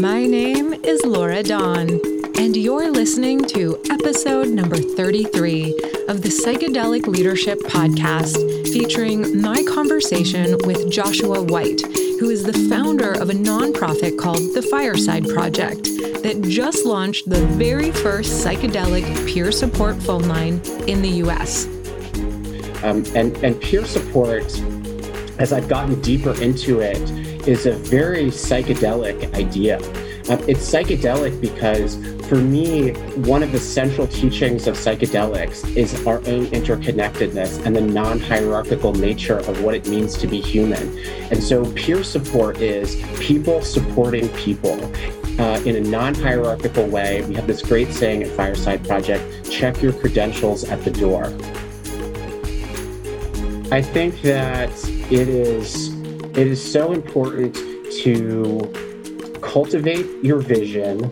My name is Laura Dawn, and you're listening to episode number 33 of the Psychedelic Leadership Podcast, featuring my conversation with Joshua White, who is the founder of a nonprofit called The Fireside Project that just launched the very first psychedelic peer support phone line in the US. And peer support, as I've gotten deeper into it, is a very psychedelic idea. It's psychedelic because, for me, one of the central teachings of psychedelics is our own interconnectedness and the non-hierarchical nature of what it means to be human. And so peer support is people supporting people in a non-hierarchical way. We have this great saying at Fireside Project: check your credentials at the door. I think that it is so important to cultivate your vision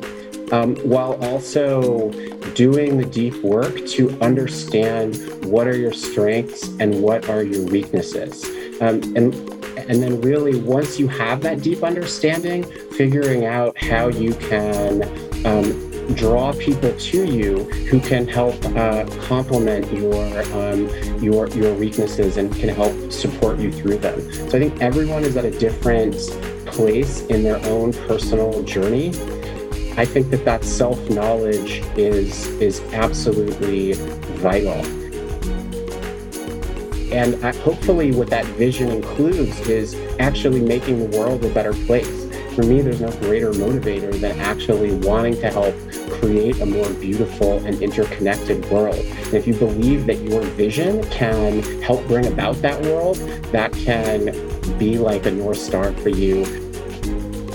while also doing the deep work to understand what are your strengths and what are your weaknesses. And then really, once you have that deep understanding, figuring out how you can draw people to you who can help complement your weaknesses and can help support you through them. So I think everyone is at a different place in their own personal journey. I think that self-knowledge is absolutely vital. And hopefully what that vision includes is actually making the world a better place. For me, there's no greater motivator than actually wanting to help create a more beautiful and interconnected world. And if you believe that your vision can help bring about that world, that can be like a North Star for you.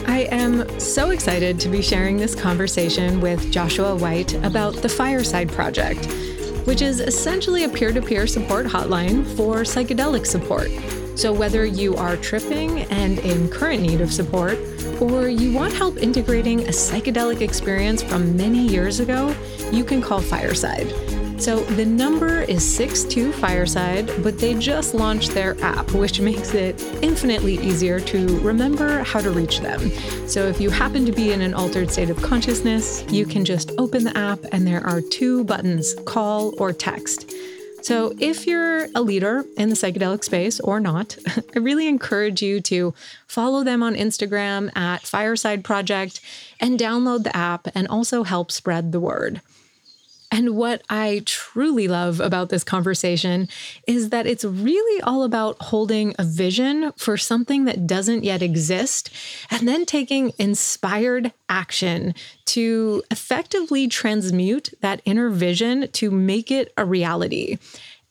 I am so excited to be sharing this conversation with Joshua White about the Fireside Project, which is essentially a peer-to-peer support hotline for psychedelic support. So whether you are tripping and in current need of support, or you want help integrating a psychedelic experience from many years ago, you can call Fireside. So the number is 62Fireside, but they just launched their app, which makes it infinitely easier to remember how to reach them. So if you happen to be in an altered state of consciousness, you can just open the app and there are two buttons, call or text. So if you're a leader in the psychedelic space or not, I really encourage you to follow them on Instagram at Fireside Project and download the app and also help spread the word. And what I truly love about this conversation is that it's really all about holding a vision for something that doesn't yet exist and then taking inspired action to effectively transmute that inner vision to make it a reality.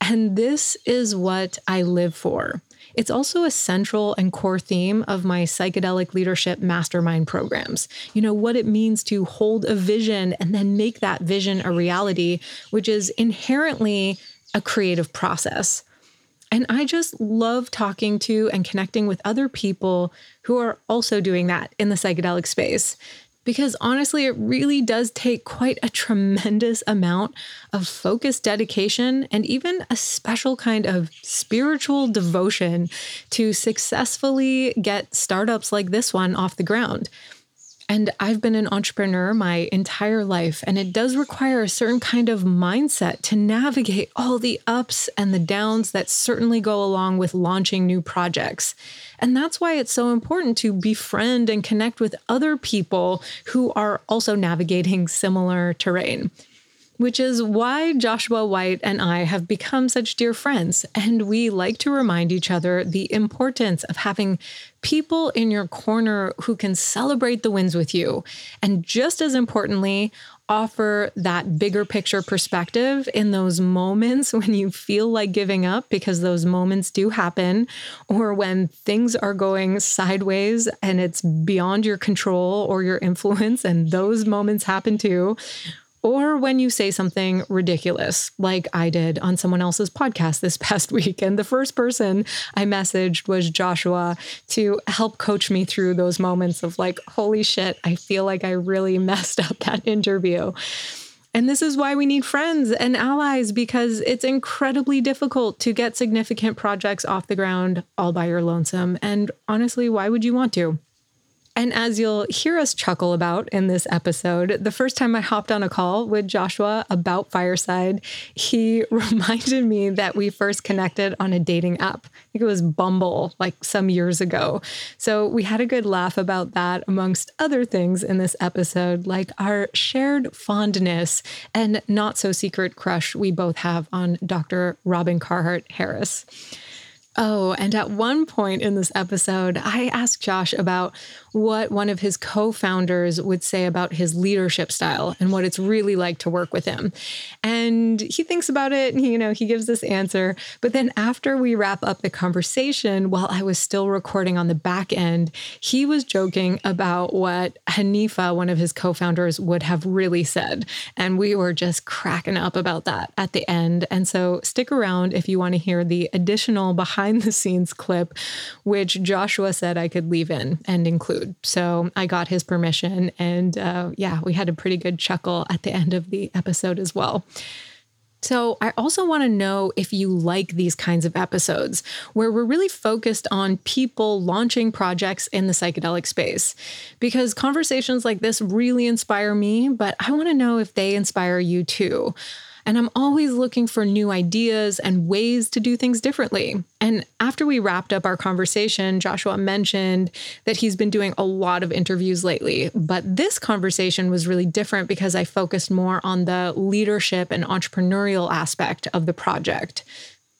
And this is what I live for. It's also a central and core theme of my psychedelic leadership mastermind programs. You know, what it means to hold a vision and then make that vision a reality, which is inherently a creative process. And I just love talking to and connecting with other people who are also doing that in the psychedelic space. Because honestly, it really does take quite a tremendous amount of focused dedication and even a special kind of spiritual devotion to successfully get startups like this one off the ground. And I've been an entrepreneur my entire life, and it does require a certain kind of mindset to navigate all the ups and the downs that certainly go along with launching new projects. And that's why it's so important to befriend and connect with other people who are also navigating similar terrain, which is why Joshua White and I have become such dear friends. And we like to remind each other the importance of having people in your corner who can celebrate the wins with you, and just as importantly, offer that bigger picture perspective in those moments when you feel like giving up, because those moments do happen, or when things are going sideways and it's beyond your control or your influence, and those moments happen too. Or when you say something ridiculous, like I did on someone else's podcast this past week. And the first person I messaged was Joshua to help coach me through those moments of like, holy shit, I feel like I really messed up that interview. And this is why we need friends and allies, because it's incredibly difficult to get significant projects off the ground all by your lonesome. And honestly, why would you want to? And as you'll hear us chuckle about in this episode, the first time I hopped on a call with Joshua about Fireside, he reminded me that we first connected on a dating app. I think it was Bumble, like some years ago. So we had a good laugh about that, amongst other things in this episode, like our shared fondness and not so secret crush we both have on Dr. Robin Carhart-Harris. Oh, and at one point in this episode, I asked Josh about what one of his co-founders would say about his leadership style and what it's really like to work with him. And he thinks about it and, he gives this answer. But then after we wrap up the conversation, while I was still recording on the back end, he was joking about what Hanifa, one of his co-founders, would have really said. And we were just cracking up about that at the end. And so stick around if you want to hear the additional behind the scenes clip, which Joshua said I could leave in and include. So I got his permission. And we had a pretty good chuckle at the end of the episode as well. So I also want to know if you like these kinds of episodes where we're really focused on people launching projects in the psychedelic space, because conversations like this really inspire me, but I want to know if they inspire you too. And I'm always looking for new ideas and ways to do things differently. And after we wrapped up our conversation, Joshua mentioned that he's been doing a lot of interviews lately. But this conversation was really different because I focused more on the leadership and entrepreneurial aspect of the project.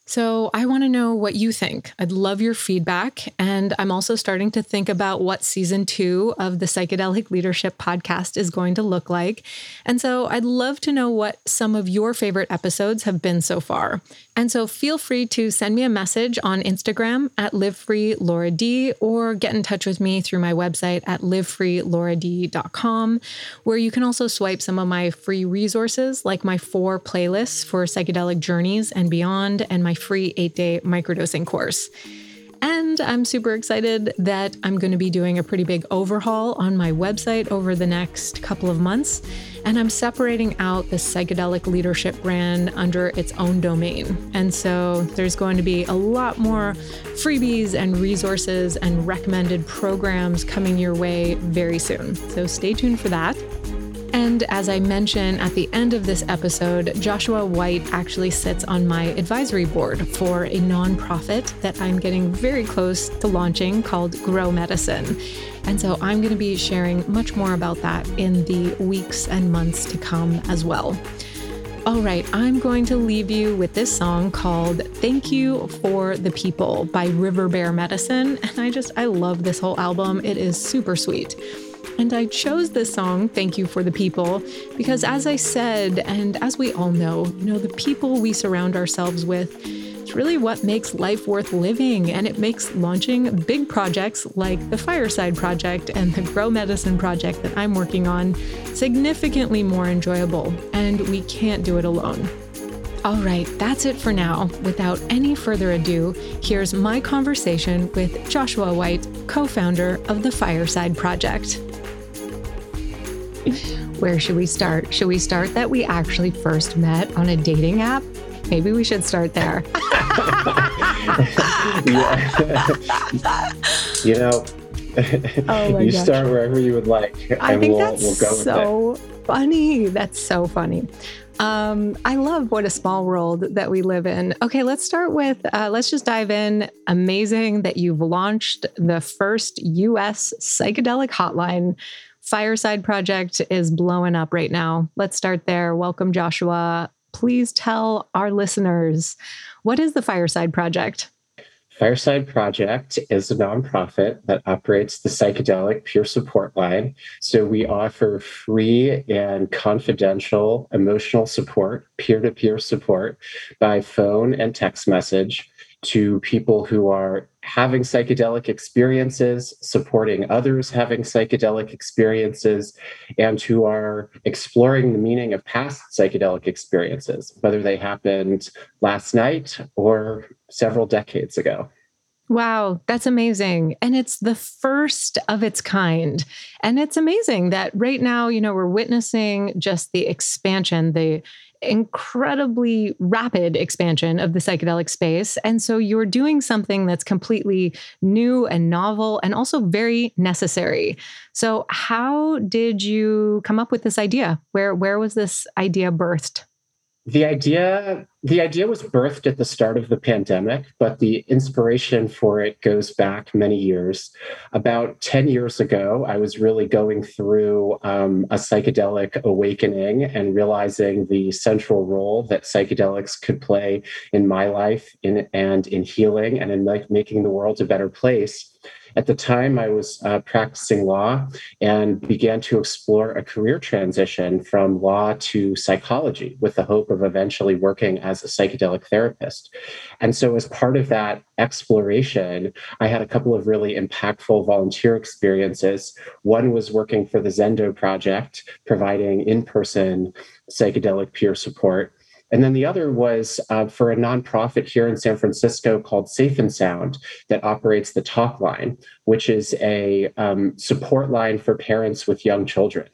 So I want to know what you think. I'd love your feedback. And I'm also starting to think about what season 2 of the Psychedelic Leadership Podcast is going to look like. And so I'd love to know what some of your favorite episodes have been so far. And so feel free to send me a message on Instagram at LiveFreeLauraD or get in touch with me through my website at LiveFreeLauraD.com, where you can also swipe some of my free resources like my 4 playlists for psychedelic journeys and beyond and my free 8-day microdosing course. And I'm super excited that I'm going to be doing a pretty big overhaul on my website over the next couple of months. And I'm separating out the psychedelic leadership brand under its own domain. And so there's going to be a lot more freebies and resources and recommended programs coming your way very soon. So stay tuned for that. And as I mentioned at the end of this episode, Joshua White actually sits on my advisory board for a nonprofit that I'm getting very close to launching called Grow Medicine. And so I'm going to be sharing much more about that in the weeks and months to come as well. All right, I'm going to leave you with this song called Thank You for the People by River Bear Medicine. And I love this whole album. It is super sweet. And I chose this song, Thank You for the People, because as I said, and as we all know, the people we surround ourselves with, it's really what makes life worth living. And it makes launching big projects like the Fireside Project and the Grow Medicine Project that I'm working on significantly more enjoyable. And we can't do it alone. All right, that's it for now. Without any further ado, here's my conversation with Joshua White, co-founder of the Fireside Project. Where should we start? Should we start that we actually first met on a dating app? Maybe we should start there. Oh my gosh. Start wherever you would like. I think we'll go with so it. Funny. That's so funny. I love what a small world that we live in. Okay, let's start with, let's just dive in. Amazing that you've launched the first U.S. psychedelic hotline. Fireside Project is blowing up right now. Let's start there. Welcome, Joshua. Please tell our listeners, what is the Fireside Project? Fireside Project is a nonprofit that operates the psychedelic peer support line. So we offer free and confidential emotional support, peer-to-peer support by phone and text message to people who are having psychedelic experiences, supporting others having psychedelic experiences, and who are exploring the meaning of past psychedelic experiences, whether they happened last night or several decades ago. Wow, that's amazing. And it's the first of its kind. And it's amazing that right now, you know, we're witnessing just the expansion, the incredibly rapid expansion of the psychedelic space. And so you're doing something that's completely new and novel and also very necessary. So how did you come up with this idea? Where was this idea birthed? The idea was birthed at the start of the pandemic, but the inspiration for it goes back many years. About 10 years ago, I was really going through a psychedelic awakening and realizing the central role that psychedelics could play in my life in healing and in making the world a better place. At the time, I was practicing law and began to explore a career transition from law to psychology with the hope of eventually working as a psychedelic therapist. And so as part of that exploration, I had a couple of really impactful volunteer experiences. One was working for the Zendo Project, providing in-person psychedelic peer support. And then the other was for a nonprofit here in San Francisco called Safe and Sound that operates the Talk Line, which is a support line for parents with young children.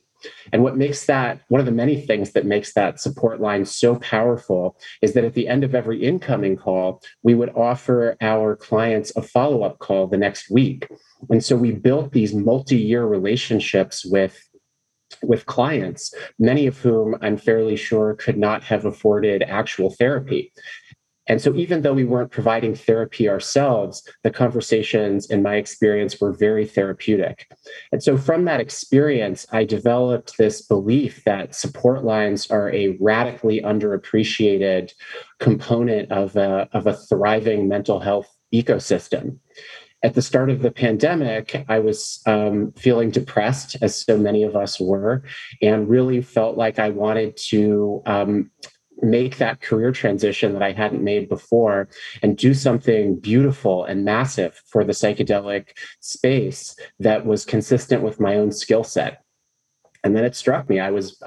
And what makes that, one of the many things that makes that support line so powerful is that at the end of every incoming call, we would offer our clients a follow-up call the next week. And so we built these multi-year relationships with clients, many of whom I'm fairly sure could not have afforded actual therapy. And so even though we weren't providing therapy ourselves, the conversations, in my experience, were very therapeutic. And so from that experience, I developed this belief that support lines are a radically underappreciated component of a thriving mental health ecosystem. At the start of the pandemic, I was feeling depressed, as so many of us were, and really felt like I wanted to make that career transition that I hadn't made before and do something beautiful and massive for the psychedelic space that was consistent with my own skill set. And then it struck me. I was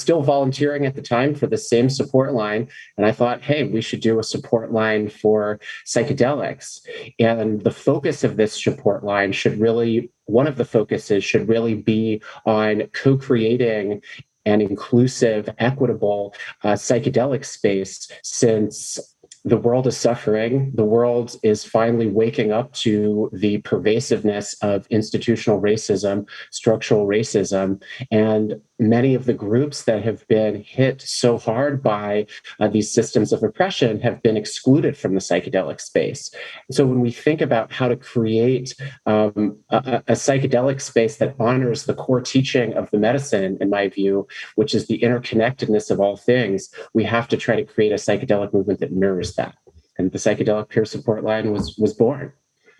still volunteering at the time for the same support line. And I thought, hey, we should do a support line for psychedelics. And the focus of this support line should really, one of the focuses should really be on co-creating an inclusive, equitable psychedelic space, since the world is suffering. The world is finally waking up to the pervasiveness of institutional racism, structural racism, and many of the groups that have been hit so hard by these systems of oppression have been excluded from the psychedelic space. So when we think about how to create a psychedelic space that honors the core teaching of the medicine, in my view, which is the interconnectedness of all things, we have to try to create a psychedelic movement that mirrors that. And the psychedelic peer support line was born.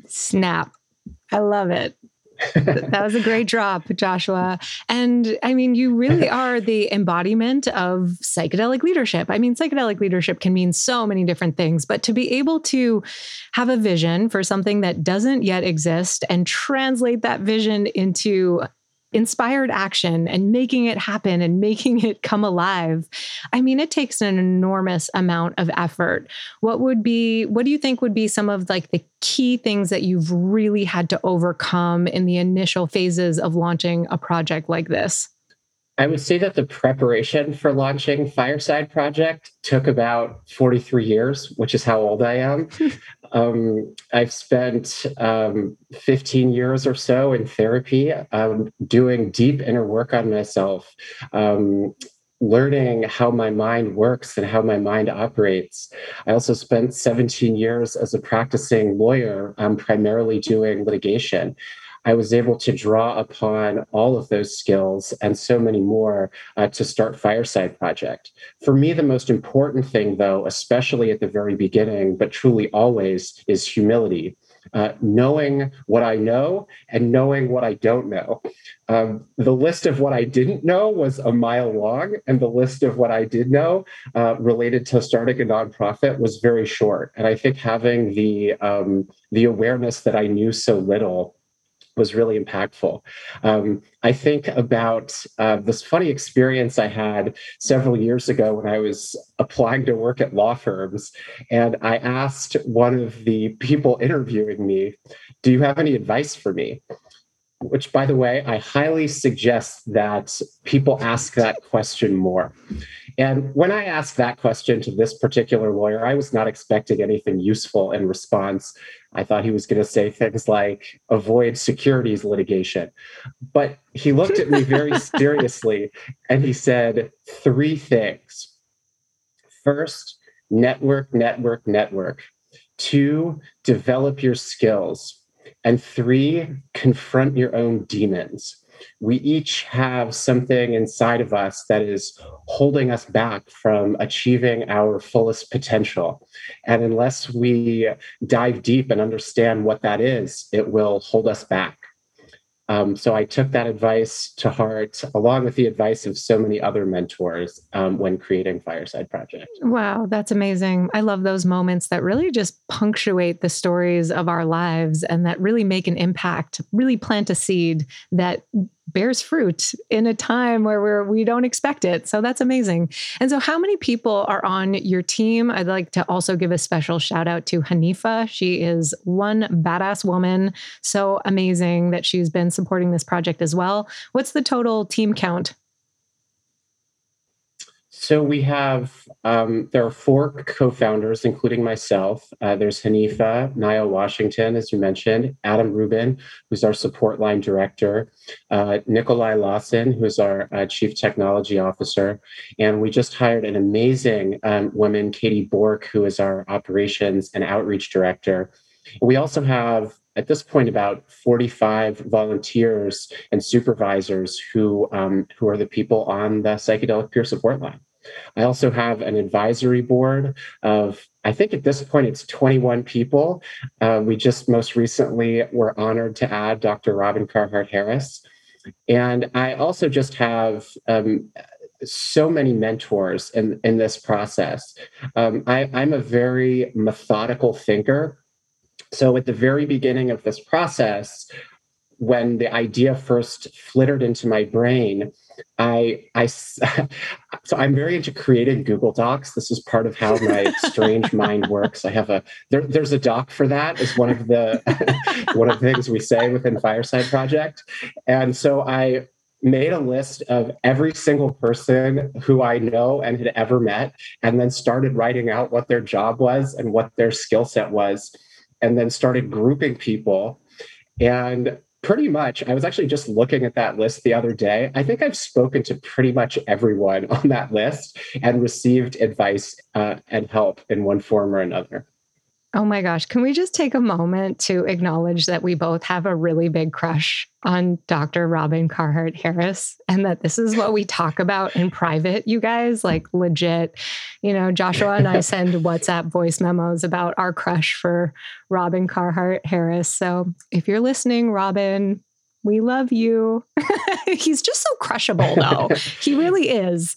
Snap. I love it. That was a great drop, Joshua. And I mean, you really are the embodiment of psychedelic leadership. I mean, psychedelic leadership can mean so many different things, but to be able to have a vision for something that doesn't yet exist and translate that vision into inspired action and making it happen and making it come alive. I mean, it takes an enormous amount of effort. What do you think would be some of like the key things that you've really had to overcome in the initial phases of launching a project like this? I would say that the preparation for launching Fireside Project took about 43 years, which is how old I am. I've spent 15 years or so in therapy, doing deep inner work on myself, learning how my mind works and how my mind operates. I also spent 17 years as a practicing lawyer, primarily doing litigation. I was able to draw upon all of those skills and so many more to start Fireside Project. For me, the most important thing, though, especially at the very beginning, but truly always, is humility. Knowing what I know and knowing what I don't know. The list of what I didn't know was a mile long, and the list of what I did know related to starting a nonprofit was very short. And I think having the awareness that I knew so little was really impactful. I think about this funny experience I had several years ago when I was applying to work at law firms, and I asked one of the people interviewing me, "Do you have any advice for me?" Which, by the way, I highly suggest that people ask that question more. And when I asked that question to this particular lawyer, I was not expecting anything useful in response. I thought he was going to say things like, "Avoid securities litigation." But he looked at me very seriously and he said three things. First, network, network, network. Two, develop your skills. And three, confront your own demons. We each have something inside of us that is holding us back from achieving our fullest potential. And unless we dive deep and understand what that is, it will hold us back. So I took that advice to heart, along with the advice of so many other mentors when creating Fireside Project. Wow, that's amazing. I love those moments that really just punctuate the stories of our lives and that really make an impact, really plant a seed that bears fruit in a time where we don't expect it. So that's amazing. And so how many people are on your team? I'd like to also give a special shout out to Hanifa. She is one badass woman. So amazing that she's been supporting this project as well. What's the total team count? So we have, there are four co-founders, including myself. There's Hanifa, Nia Washington, as you mentioned, Adam Rubin, who's our support line director, Nikolai Lawson, who's our chief technology officer. And we just hired an amazing woman, Katie Bork, who is our operations and outreach director. We also have, at this point, about 45 volunteers and supervisors who are the people on the psychedelic peer support line. I also have an advisory board of, I think at this point, it's 21 people. We just most recently were honored to add Dr. Robin Carhart-Harris. And I also just have so many mentors in this process. I'm a very methodical thinker. So at the very beginning of this process, when the idea first flittered into my brain, so I'm very into creating Google Docs. This is part of how my strange mind works. I have there's a doc for that is one of the, one of the things we say within Fireside Project. And so I made a list of every single person who I know and had ever met, and then started writing out what their job was and what their skill set was, and then started grouping people. And pretty much, I was actually just looking at that list the other day. I think I've spoken to pretty much everyone on that list and received advice and help in one form or another. Oh my gosh. Can we just take a moment to acknowledge that we both have a really big crush on Dr. Robin Carhart-Harris, and that this is what we talk about in private, you guys, like legit, you know, Joshua and I send WhatsApp voice memos about our crush for Robin Carhart-Harris. So if you're listening, Robin, we love you. He's just so crushable though. He really is.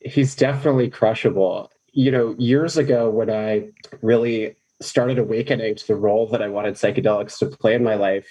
He's definitely crushable. You know, years ago when I really started awakening to the role that I wanted psychedelics to play in my life,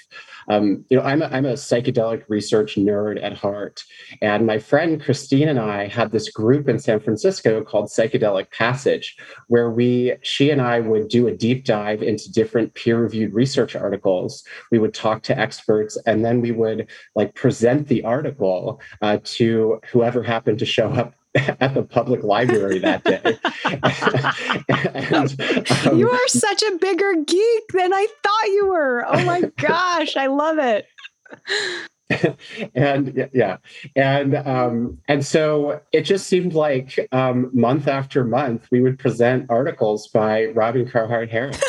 you know, I'm a psychedelic research nerd at heart. And my friend Christine and I had this group in San Francisco called Psychedelic Passage, where she and I would do a deep dive into different peer-reviewed research articles. We would talk to experts, and then we would like present the article to whoever happened to show up at the public library that day. And, you are such a bigger geek than I thought you were. Oh my gosh, I love it. And so it just seemed like month after month we would present articles by Robin Carhart-Harris.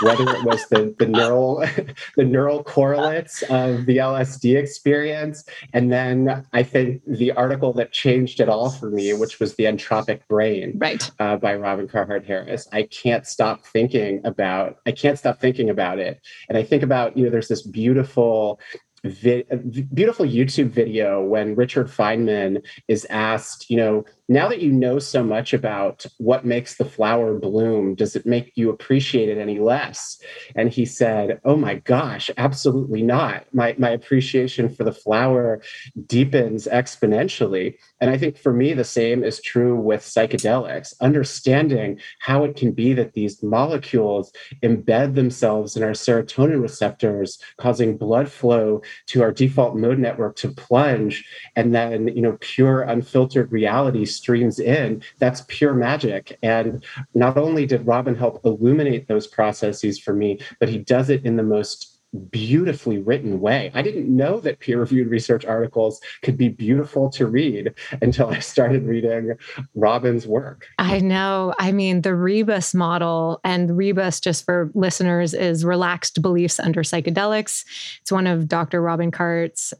Whether it was the neural correlates of the LSD experience, and then I think the article that changed it all for me, which was the Entropic Brain, right, by Robin Carhart-Harris. I can't stop thinking about it, and I think about, you know, there's this beautiful YouTube video when Richard Feynman is asked, you know, Now that you know so much about what makes the flower bloom, does it make you appreciate it any less? And he said, oh my gosh, absolutely not. My appreciation for the flower deepens exponentially. And I think for me, the same is true with psychedelics, understanding how it can be that these molecules embed themselves in our serotonin receptors, causing blood flow to our default mode network to plunge, and then, pure, unfiltered reality streams in. That's pure magic. And not only did Robin help illuminate those processes for me, but he does it in the most beautifully written way. I didn't know that peer-reviewed research articles could be beautiful to read until I started reading Robin's work. I know. I mean, the REBUS model, and REBUS, just for listeners, is Relaxed Beliefs Under Psychedelics. It's one of Dr. Robin Carhart's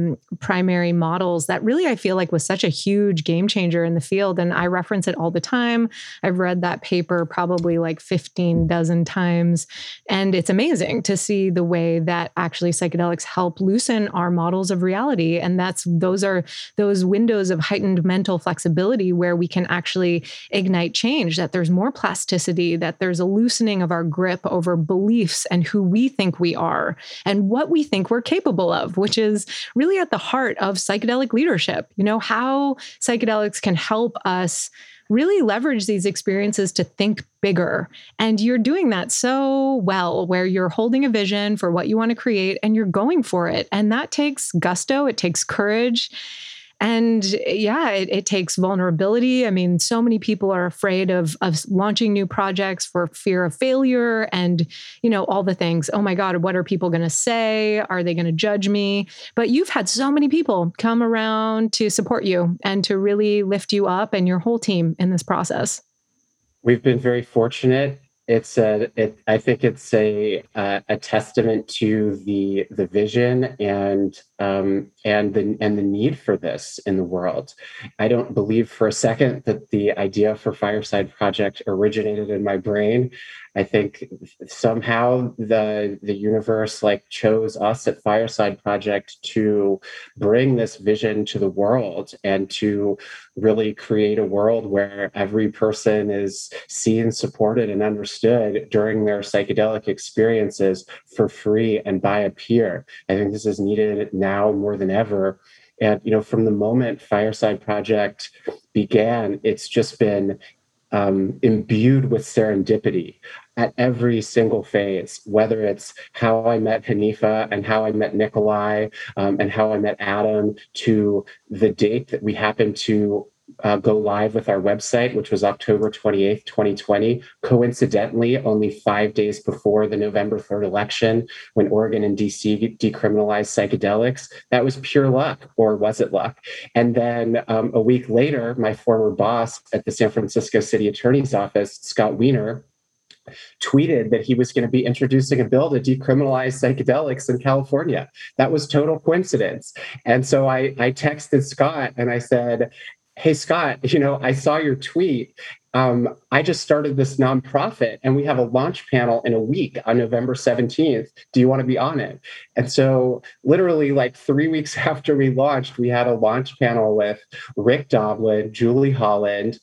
primary models that really, I feel like, was such a huge game changer in the field. And I reference it all the time. I've read that paper probably like 15 dozen times. And it's amazing to see the way that actually psychedelics help loosen our models of reality. And those are those windows of heightened mental flexibility where we can actually ignite change, that there's more plasticity, that there's a loosening of our grip over beliefs and who we think we are and what we think we're capable of, which is really at the heart of psychedelic leadership. How psychedelics can help us really leverage these experiences to think bigger. And you're doing that so well, where you're holding a vision for what you want to create and you're going for it. And that takes gusto. It takes courage. And yeah, it takes vulnerability. I mean, so many people are afraid of launching new projects for fear of failure and, all the things. Oh my God, what are people going to say? Are they going to judge me? But you've had so many people come around to support you and to really lift you up and your whole team in this process. We've been very fortunate. I think it's a testament to the vision and the need for this in the world. I don't believe for a second that the idea for Fireside Project originated in my brain. I think somehow the universe chose us at Fireside Project to bring this vision to the world and to really create a world where every person is seen, supported, and understood during their psychedelic experiences for free and by a peer. I think this is needed now more than ever. And, from the moment Fireside Project began, it's just been imbued with serendipity at every single phase, whether it's how I met Hanifa and how I met Nikolai and how I met Adam, to the date that we happened to go live with our website, which was October 28th, 2020. Coincidentally, only 5 days before the November 3rd election, when Oregon and DC decriminalized psychedelics. That was pure luck, or was it luck? And then a week later, my former boss at the San Francisco City Attorney's Office, Scott Wiener, tweeted that he was going to be introducing a bill to decriminalize psychedelics in California. That was total coincidence. And so I texted Scott and I said, hey, Scott, I saw your tweet. I just started this nonprofit and we have a launch panel in a week on November 17th. Do you want to be on it? And so literally 3 weeks after we launched, we had a launch panel with Rick Doblin, Julie Holland,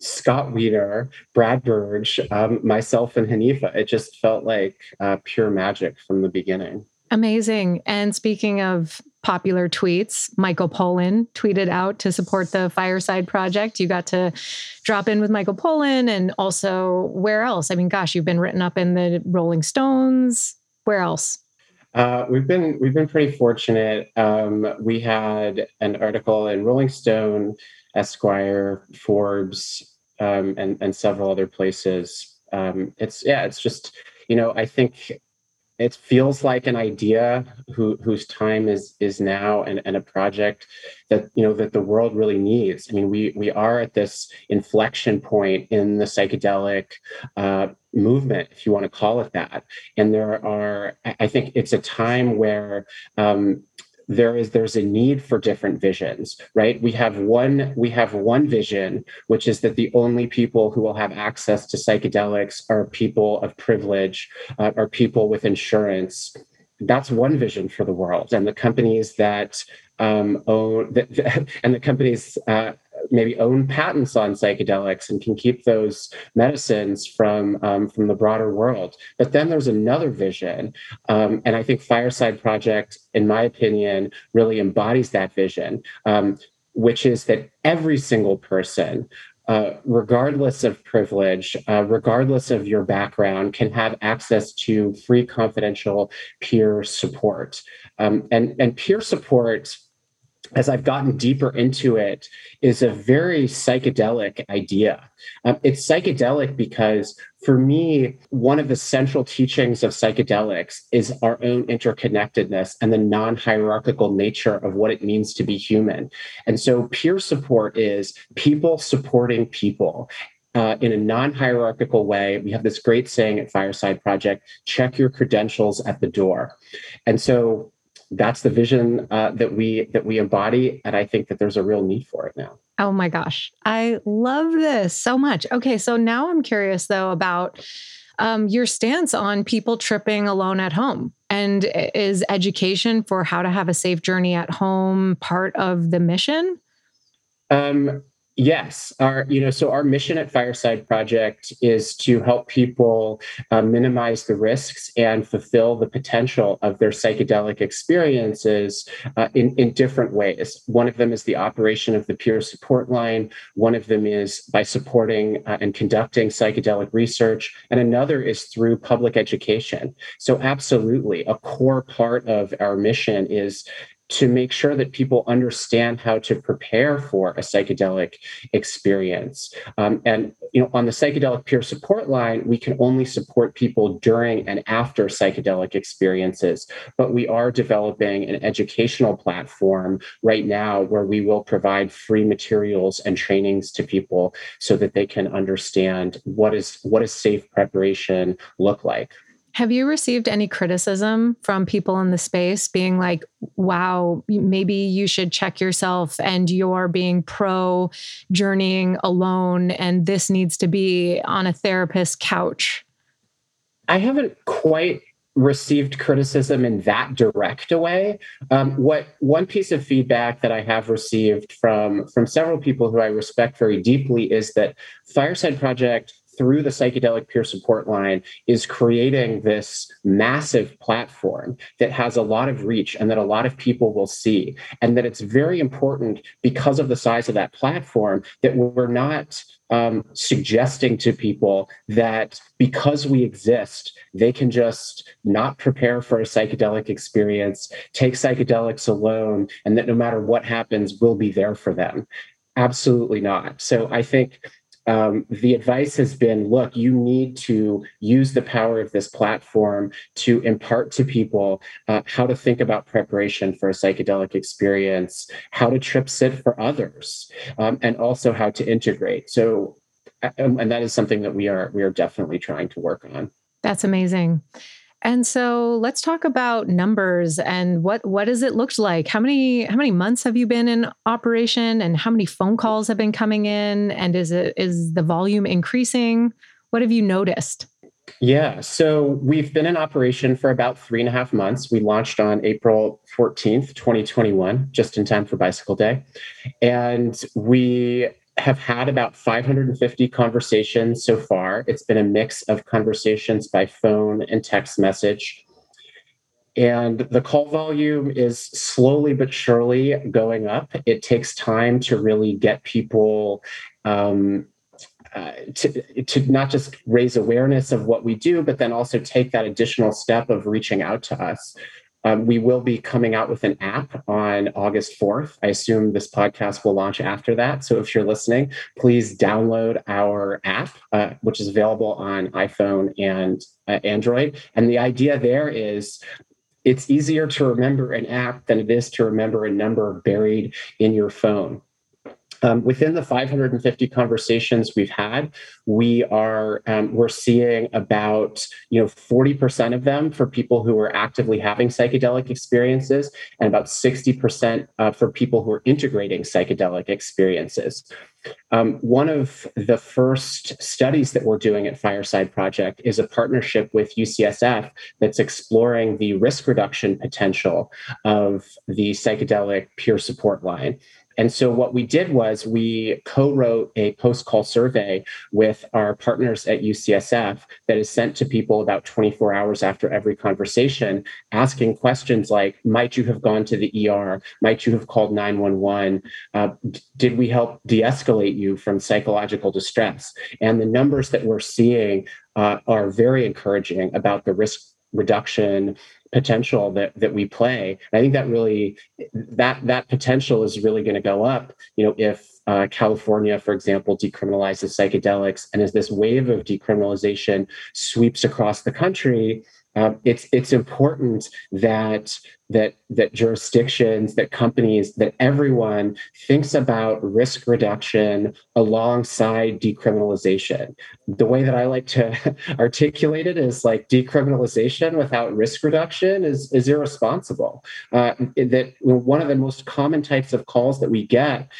Scott Wiener, Brad Burge, myself, and Hanifa. It just felt like pure magic from the beginning. Amazing. And speaking of popular tweets, Michael Pollan tweeted out to support the Fireside Project. You got to drop in with Michael Pollan, and also where else? I mean, gosh, you've been written up in the Rolling Stones. Where else? We've been pretty fortunate. We had an article in Rolling Stone, Esquire, Forbes, and several other places. It's just, I think it feels like an idea whose time is now, and a project that that the world really needs. I mean, we are at this inflection point in the psychedelic movement, if you want to call it that. And I think it's a time where there's a need for different visions, right? We have one vision, which is that the only people who will have access to psychedelics are people of privilege, are people with insurance. That's one vision for the world, and the companies that maybe own patents on psychedelics and can keep those medicines from the broader world. But then there's another vision. And I think Fireside Project, in my opinion, really embodies that vision, which is that every single person, regardless of privilege, regardless of your background, can have access to free, confidential peer support. And peer support, as I've gotten deeper into it, is a very psychedelic idea. It's psychedelic because, for me, one of the central teachings of psychedelics is our own interconnectedness and the non-hierarchical nature of what it means to be human. And so peer support is people supporting people. In a non-hierarchical way, we have this great saying at Fireside Project, check your credentials at the door. And so that's the vision that we embody, and I think that there's a real need for it now. Oh my gosh, I love this so much. Okay, so now I'm curious though about your stance on people tripping alone at home. And is education for how to have a safe journey at home part of the mission? Yes. Our mission at Fireside Project is to help people minimize the risks and fulfill the potential of their psychedelic experiences in different ways. One of them is the operation of the peer support line. One of them is by supporting and conducting psychedelic research. And another is through public education. So absolutely, a core part of our mission is to make sure that people understand how to prepare for a psychedelic experience. And on the psychedelic peer support line, we can only support people during and after psychedelic experiences, but we are developing an educational platform right now where we will provide free materials and trainings to people so that they can understand what is safe preparation look like. Have you received any criticism from people in the space being like, wow, maybe you should check yourself and you're being pro journeying alone and this needs to be on a therapist's couch? I haven't quite received criticism in that direct a way. One piece of feedback that I have received from several people who I respect very deeply is that Fireside Project, through the psychedelic peer support line, is creating this massive platform that has a lot of reach and that a lot of people will see. And that it's very important because of the size of that platform that we're not suggesting to people that because we exist, they can just not prepare for a psychedelic experience, take psychedelics alone, and that no matter what happens, we'll be there for them. Absolutely not. So I think the advice has been, look, you need to use the power of this platform to impart to people how to think about preparation for a psychedelic experience, how to trip sit for others, and also how to integrate. So, and that is something that we are definitely trying to work on. That's amazing. And so let's talk about numbers and what has it looked like? How many months have you been in operation and how many phone calls have been coming in? And is the volume increasing? What have you noticed? Yeah, so we've been in operation for about 3.5 months. We launched on April 14th, 2021, just in time for Bicycle Day. And we have had about 550 conversations so far. It's been a mix of conversations by phone and text message. And the call volume is slowly but surely going up. It takes time to really get people to not just raise awareness of what we do, but then also take that additional step of reaching out to us. We will be coming out with an app on August 4th. I assume this podcast will launch after that. So if you're listening, please download our app, which is available on iPhone and Android. And the idea there is it's easier to remember an app than it is to remember a number buried in your phone. Within the 550 conversations we've had, we're seeing about 40% of them for people who are actively having psychedelic experiences, and about 60% for people who are integrating psychedelic experiences. One of the first studies that we're doing at Fireside Project is a partnership with UCSF that's exploring the risk reduction potential of the psychedelic peer support line. And so what we did was we co-wrote a post-call survey with our partners at UCSF that is sent to people about 24 hours after every conversation, asking questions like, might you have gone to the ER? Might you have called 911? Did we help de-escalate you from psychological distress? And the numbers that we're seeing are very encouraging about the risk reduction potential that we play. And I think that really, that potential is really going to go up, if California, for example, decriminalizes psychedelics. And as this wave of decriminalization sweeps across the country, it's important that jurisdictions, that companies, that everyone thinks about risk reduction alongside decriminalization. The way that I like to articulate it is like decriminalization without risk reduction is irresponsible. That one of the most common types of calls that we get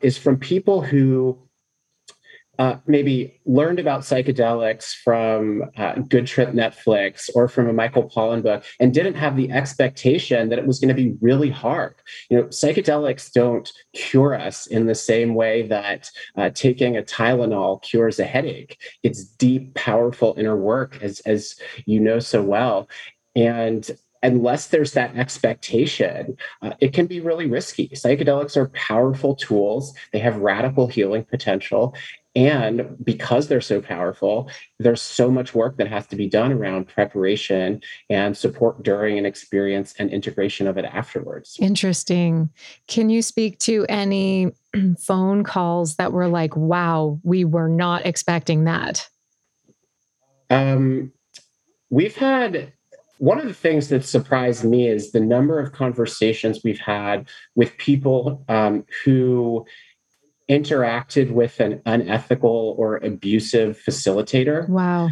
is from people who maybe learned about psychedelics from Good Trip Netflix or from a Michael Pollan book and didn't have the expectation that it was going to be really hard. Psychedelics don't cure us in the same way that taking a Tylenol cures a headache. It's deep, powerful inner work, as you know so well. And unless there's that expectation, it can be really risky. Psychedelics are powerful tools. They have radical healing potential. And because they're so powerful, there's so much work that has to be done around preparation and support during an experience and integration of it afterwards. Interesting. Can you speak to any phone calls that were like, wow, we were not expecting that? We've had... One of the things that surprised me is the number of conversations we've had with people who interacted with an unethical or abusive facilitator. Wow.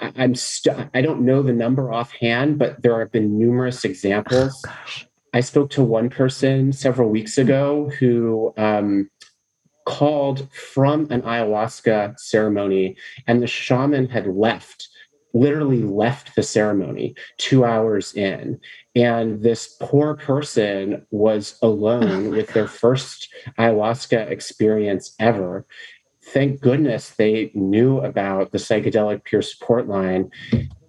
I don't know the number offhand, but there have been numerous examples. Oh, gosh. I spoke to one person several weeks ago who called from an ayahuasca ceremony, and the shaman had literally left the ceremony 2 hours in. And this poor person was alone with their first ayahuasca experience ever. Thank goodness they knew about the psychedelic peer support line.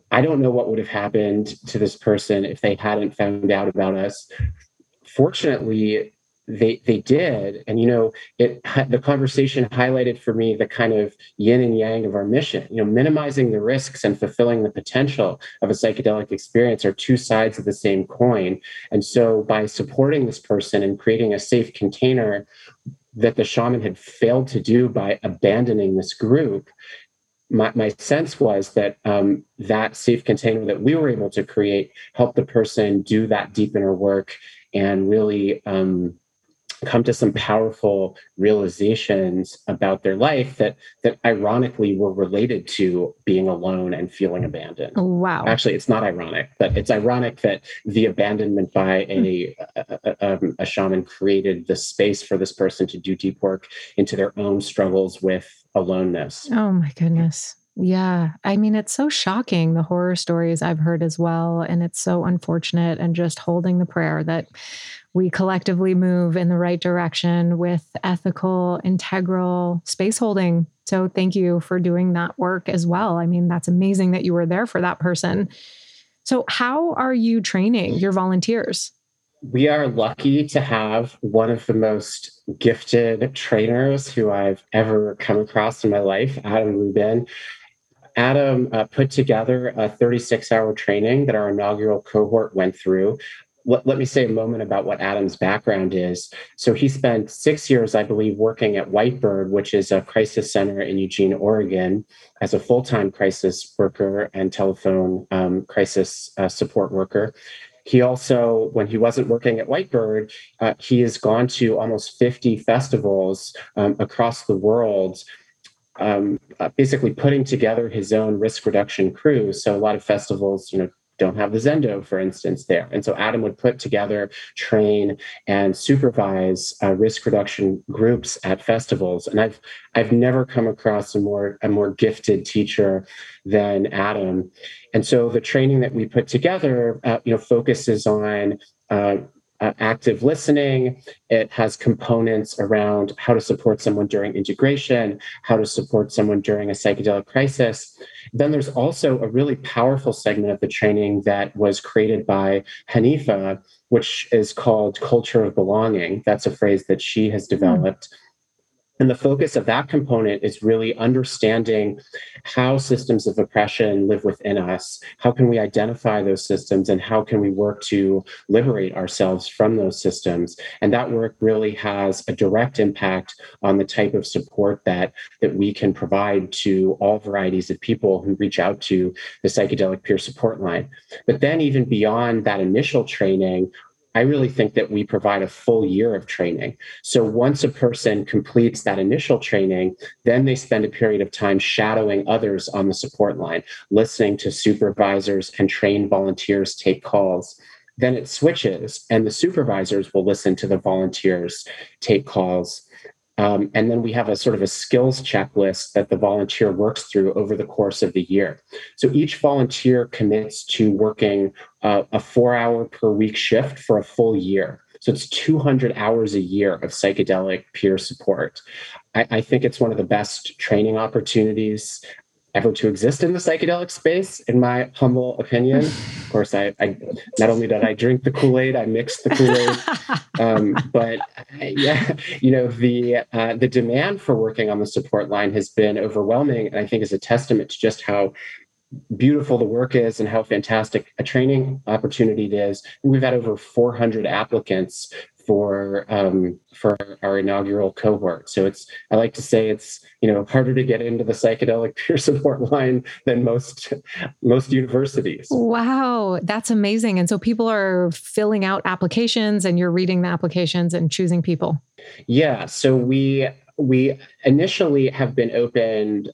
I don't know what would have happened to this person if they hadn't found out about us. Fortunately, They did. And, the conversation highlighted for me the kind of yin and yang of our mission. Minimizing the risks and fulfilling the potential of a psychedelic experience are two sides of the same coin. And so by supporting this person and creating a safe container that the shaman had failed to do by abandoning this group, my sense was that that safe container that we were able to create helped the person do that deep inner work and really come to some powerful realizations about their life that ironically were related to being alone and feeling abandoned. Wow. Actually, it's not ironic, but it's ironic that the abandonment by a shaman created the space for this person to do deep work into their own struggles with aloneness. Oh my goodness. Yeah. I mean, it's so shocking, the horror stories I've heard as well. And it's so unfortunate, and just holding the prayer that we collectively move in the right direction with ethical, integral space holding. So thank you for doing that work as well. I mean, that's amazing that you were there for that person. So how are you training your volunteers? We are lucky to have one of the most gifted trainers who I've ever come across in my life, Adam Rubin. Adam put together a 36-hour training that our inaugural cohort went through. Let me say a moment about what Adam's background is. So he spent 6 years, I believe, working at Whitebird, which is a crisis center in Eugene, Oregon, as a full-time crisis worker and telephone crisis support worker. He also, when he wasn't working at Whitebird, he has gone to almost 50 festivals across the world, basically putting together his own risk reduction crew. So a lot of festivals, don't have the Zendo, for instance, there. And so Adam would put together, train, and supervise risk reduction groups at festivals. And I've never come across a more gifted teacher than Adam. And so the training that we put together, focuses on active listening. It has components around how to support someone during integration, how to support someone during a psychedelic crisis. Then there's also a really powerful segment of the training that was created by Hanifa, which is called Culture of Belonging. That's a phrase that she has developed. And the focus of that component is really understanding how systems of oppression live within us. How can we identify those systems, and how can we work to liberate ourselves from those systems? And that work really has a direct impact on the type of support that we can provide to all varieties of people who reach out to the psychedelic peer support line. But then even beyond that initial training, I really think that we provide a full year of training. So once a person completes that initial training, then they spend a period of time shadowing others on the support line, listening to supervisors and trained volunteers take calls. Then it switches, and the supervisors will listen to the volunteers take calls. And then we have a sort of a skills checklist that the volunteer works through over the course of the year. So each volunteer commits to working a 4-hour per week shift for a full year. So it's 200 hours a year of psychedelic peer support. I think it's one of the best training opportunities ever to exist in the psychedelic space, in my humble opinion. Of course, I not only did I drink the Kool-Aid, I mixed the Kool-Aid. The demand for working on the support line has been overwhelming, and I think is a testament to just how beautiful the work is and how fantastic a training opportunity it is. We've had over 400 applicants for our inaugural cohort. So I like to say it's, harder to get into the psychedelic peer support line than most universities. Wow, that's amazing. And so people are filling out applications, and you're reading the applications and choosing people. Yeah. So we initially have been opened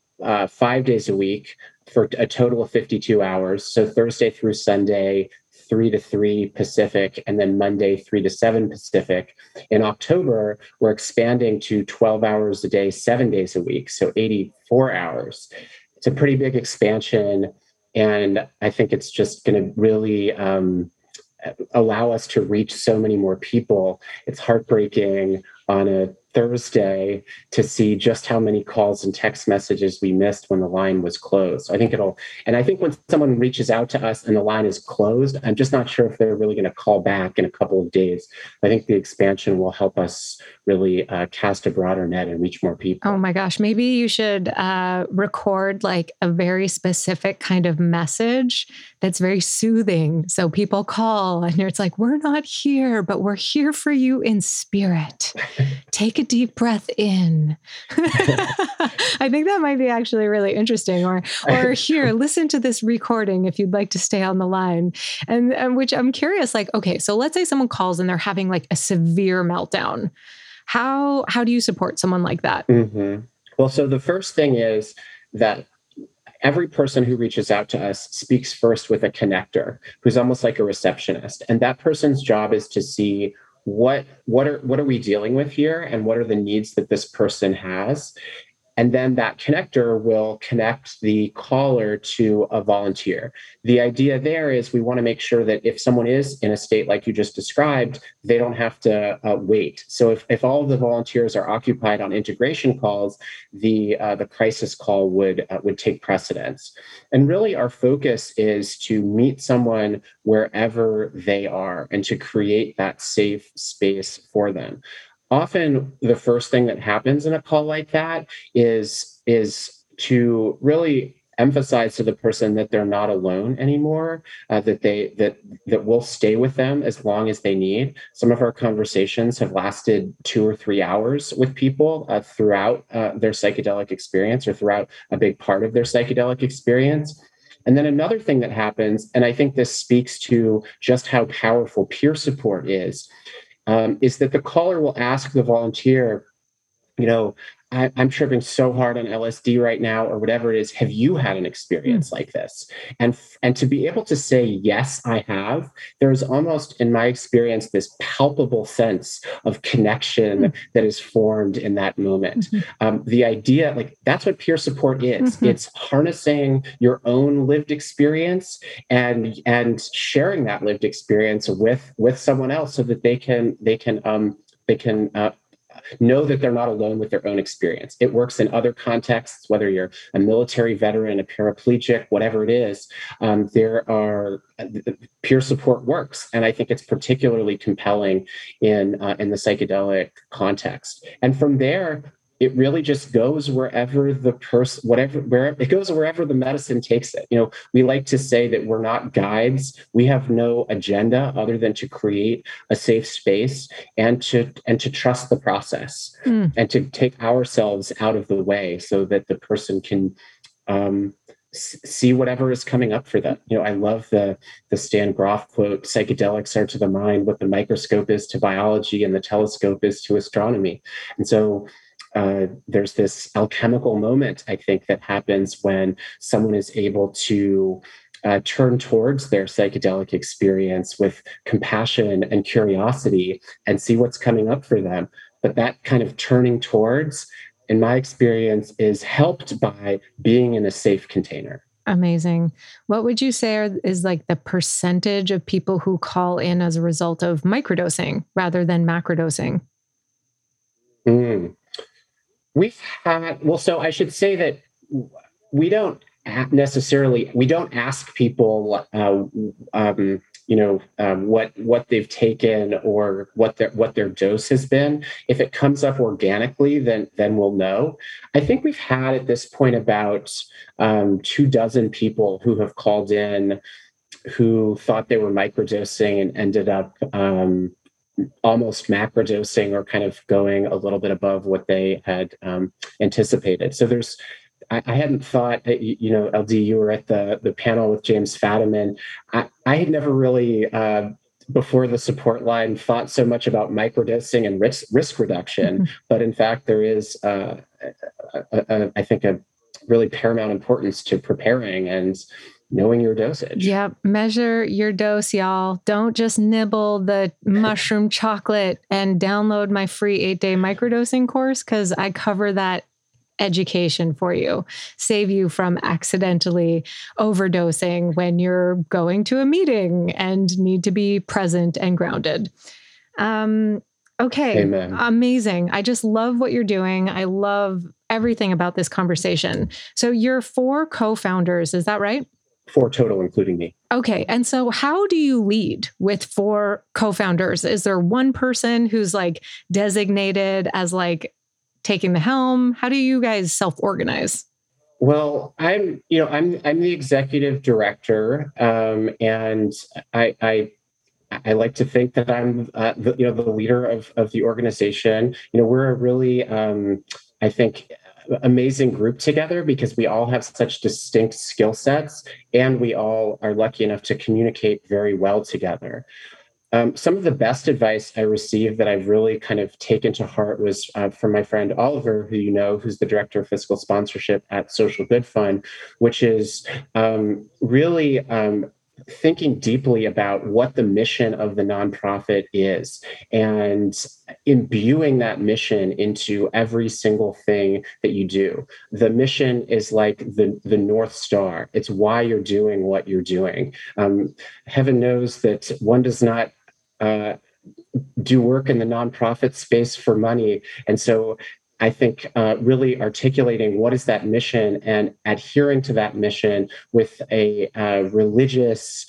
5 days a week for a total of 52 hours. So Thursday through Sunday, 3 to 3 Pacific, and then Monday, 3 to 7 Pacific. In October, we're expanding to 12 hours a day, 7 days a week, so 84 hours. It's a pretty big expansion, and I think it's just going to really allow us to reach so many more people. It's heartbreaking on a Thursday to see just how many calls and text messages we missed when the line was closed. So I think when someone reaches out to us and the line is closed, I'm just not sure if they're really going to call back in a couple of days. I think the expansion will help us really cast a broader net and reach more people. Oh my gosh, maybe you should record like a very specific kind of message that's very soothing. So people call and it's like, we're not here, but we're here for you in spirit. Take a deep breath in. I think that might be actually really interesting. Or here, listen to this recording if you'd like to stay on the line. And which I'm curious, like, okay, so let's say someone calls and they're having like a severe meltdown. How do you support someone like that? Mm-hmm. Well, so the first thing is that every person who reaches out to us speaks first with a connector who's almost like a receptionist. And that person's job is to see what are we dealing with here, and what are the needs that this person has? And then that connector will connect the caller to a volunteer. The idea there is we want to make sure that if someone is in a state like you just described, they don't have to wait. So if all of the volunteers are occupied on integration calls, the crisis call would take precedence. And really our focus is to meet someone wherever they are and to create that safe space for them. Often the first thing that happens in a call like that is to really emphasize to the person that they're not alone anymore, that we'll stay with them as long as they need. Some of our conversations have lasted 2 or 3 hours with people throughout their psychedelic experience, or throughout a big part of their psychedelic experience. And then another thing that happens, and I think this speaks to just how powerful peer support is that the caller will ask the volunteer, I'm tripping so hard on LSD right now, or whatever it is. Have you had an experience like this? And to be able to say, yes, I have, there's almost, in my experience, this palpable sense of connection that is formed in that moment. The idea, like, that's what peer support is. It's harnessing your own lived experience and sharing that lived experience with someone else so that they can know that they're not alone with their own experience. It works in other contexts, whether you're a military veteran, a paraplegic, whatever it is. Peer support works, and I think it's particularly compelling in the psychedelic context. And from there, it really just goes wherever the person, wherever the medicine takes it. You know, we like to say that we're not guides. We have no agenda other than to create a safe space and to trust the process and to take ourselves out of the way so that the person can see whatever is coming up for them. You know, I love the Stan Groff quote, "Psychedelics are to the mind what the microscope is to biology and the telescope is to astronomy." And so, there's this alchemical moment, I think, that happens when someone is able to turn towards their psychedelic experience with compassion and curiosity and see what's coming up for them. But that kind of turning towards, in my experience, is helped by being in a safe container. Amazing. What would you say is like the percentage of people who call in as a result of microdosing rather than macrodosing? We've had, so I should say that we don't ask people, what they've taken or what their dose has been. If it comes up organically, then we'll know. I think we've had at this point about 24 people who have called in who thought they were microdosing and ended up almost macrodosing or kind of going a little bit above what they had anticipated. So there's, I hadn't thought, LD, you were at the panel with James Fadiman. I had never really, before the support line, thought so much about microdosing and risk reduction. But in fact, there is, I think, a really paramount importance to preparing and knowing your dosage. Yep. Measure your dose, y'all. Don't just nibble the mushroom chocolate, and download my free 8-day microdosing course, because I cover that education for you. Save you from accidentally overdosing when you're going to a meeting and need to be present and grounded. Okay. Amen. Amazing. I just love what you're doing. I love everything about this conversation. So you're 4 co-founders, is that right? 4 total, including me. Okay. And so how do you lead with 4 co-founders? Is there one person who's like designated as like taking the helm? How do you guys self-organize? Well, I'm the executive director. And I like to think that I'm, the leader of the organization. You know, we're a really, I think, amazing group together because we all have such distinct skill sets and we all are lucky enough to communicate very well together. Some of the best advice I received that I've really kind of taken to heart was from my friend Oliver, who you know, who's the director of fiscal sponsorship at Social Good Fund, which is really thinking deeply about what the mission of the nonprofit is and imbuing that mission into every single thing that you do. The mission is like the North Star. It's why you're doing what you're doing. Heaven knows that one does not do work in the nonprofit space for money. And so I think really articulating what is that mission and adhering to that mission with a religious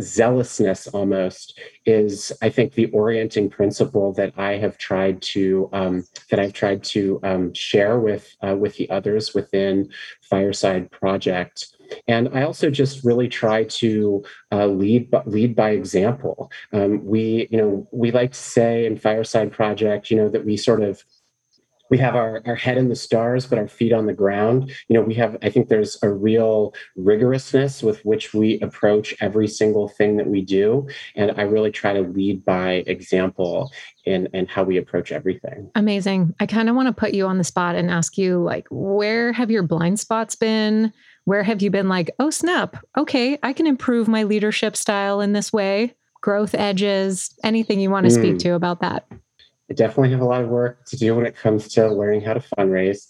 zealousness almost is, I think, the orienting principle that I have tried to share with the others within Fireside Project. And I also just really try to lead by example. We like to say in Fireside Project, that we sort of we have our head in the stars, but our feet on the ground. You know, we have, I think there's a real rigorousness with which we approach every single thing that we do. And I really try to lead by example in how we approach everything. Amazing. I kind of want to put you on the spot and ask you, like, where have your blind spots been? Where have you been like, oh, snap, okay, I can improve my leadership style in this way? Growth edges, anything you want to speak to about that? I definitely have a lot of work to do when it comes to learning how to fundraise.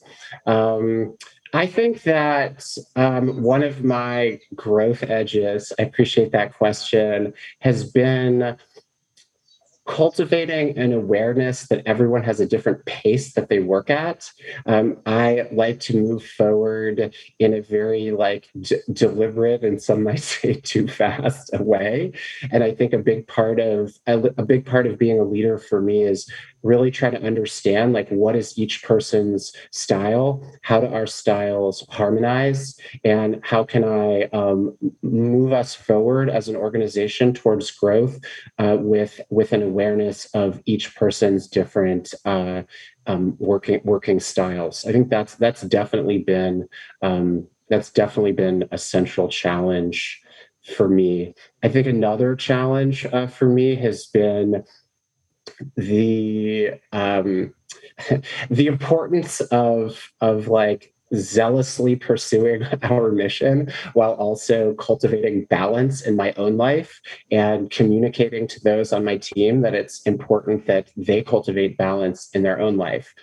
I think that one of my growth edges, I appreciate that question, has been cultivating an awareness that everyone has a different pace that they work at. I like to move forward in a very deliberate and some might say too fast a way. And I think a big part of being a leader for me is really try to understand what is each person's style, how do our styles harmonize, and how can I move us forward as an organization towards growth with an awareness of each person's different working styles. I think that's definitely been a central challenge for me. I think another challenge for me has been the importance of zealously pursuing our mission while also cultivating balance in my own life and communicating to those on my team that it's important that they cultivate balance in their own life.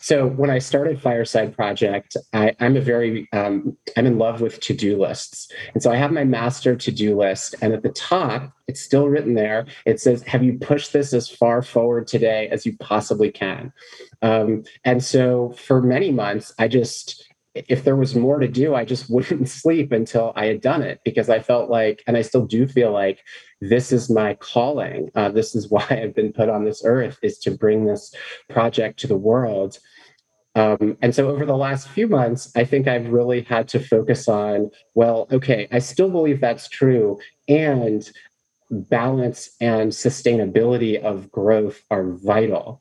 So when I started Fireside Project, I'm in love with to-do lists. And so I have my master to-do list, and at the top, it's still written there. It says, have you pushed this as far forward today as you possibly can? And so for many months, if there was more to do, I just wouldn't sleep until I had done it, because I felt like, and I still do feel like, this is my calling. This is why I've been put on this earth, is to bring this project to the world. And so over the last few months, I think I've really had to focus on, well, okay, I still believe that's true, and balance and sustainability of growth are vital.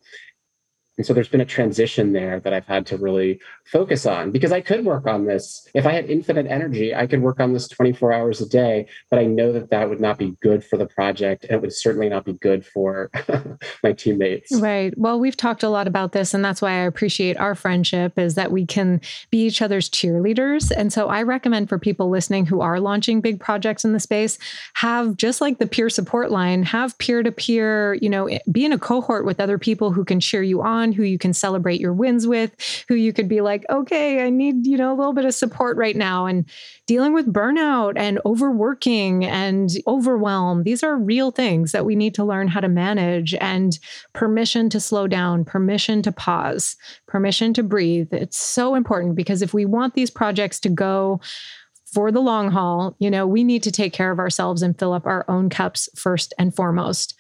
And so there's been a transition there that I've had to really focus on, because I could work on this. If I had infinite energy, I could work on this 24 hours a day, but I know that would not be good for the project, and it would certainly not be good for my teammates. Right. Well, we've talked a lot about this, and that's why I appreciate our friendship, is that we can be each other's cheerleaders. And so I recommend for people listening who are launching big projects in the space, have, just like the peer support line, have peer-to-peer, be in a cohort with other people who can cheer you on, who you can celebrate your wins with, who you could be like, okay, I need, a little bit of support right now. And dealing with burnout and overworking and overwhelm, these are real things that we need to learn how to manage, and permission to slow down, permission to pause, permission to breathe. It's so important, because if we want these projects to go for the long haul, we need to take care of ourselves and fill up our own cups first and foremost.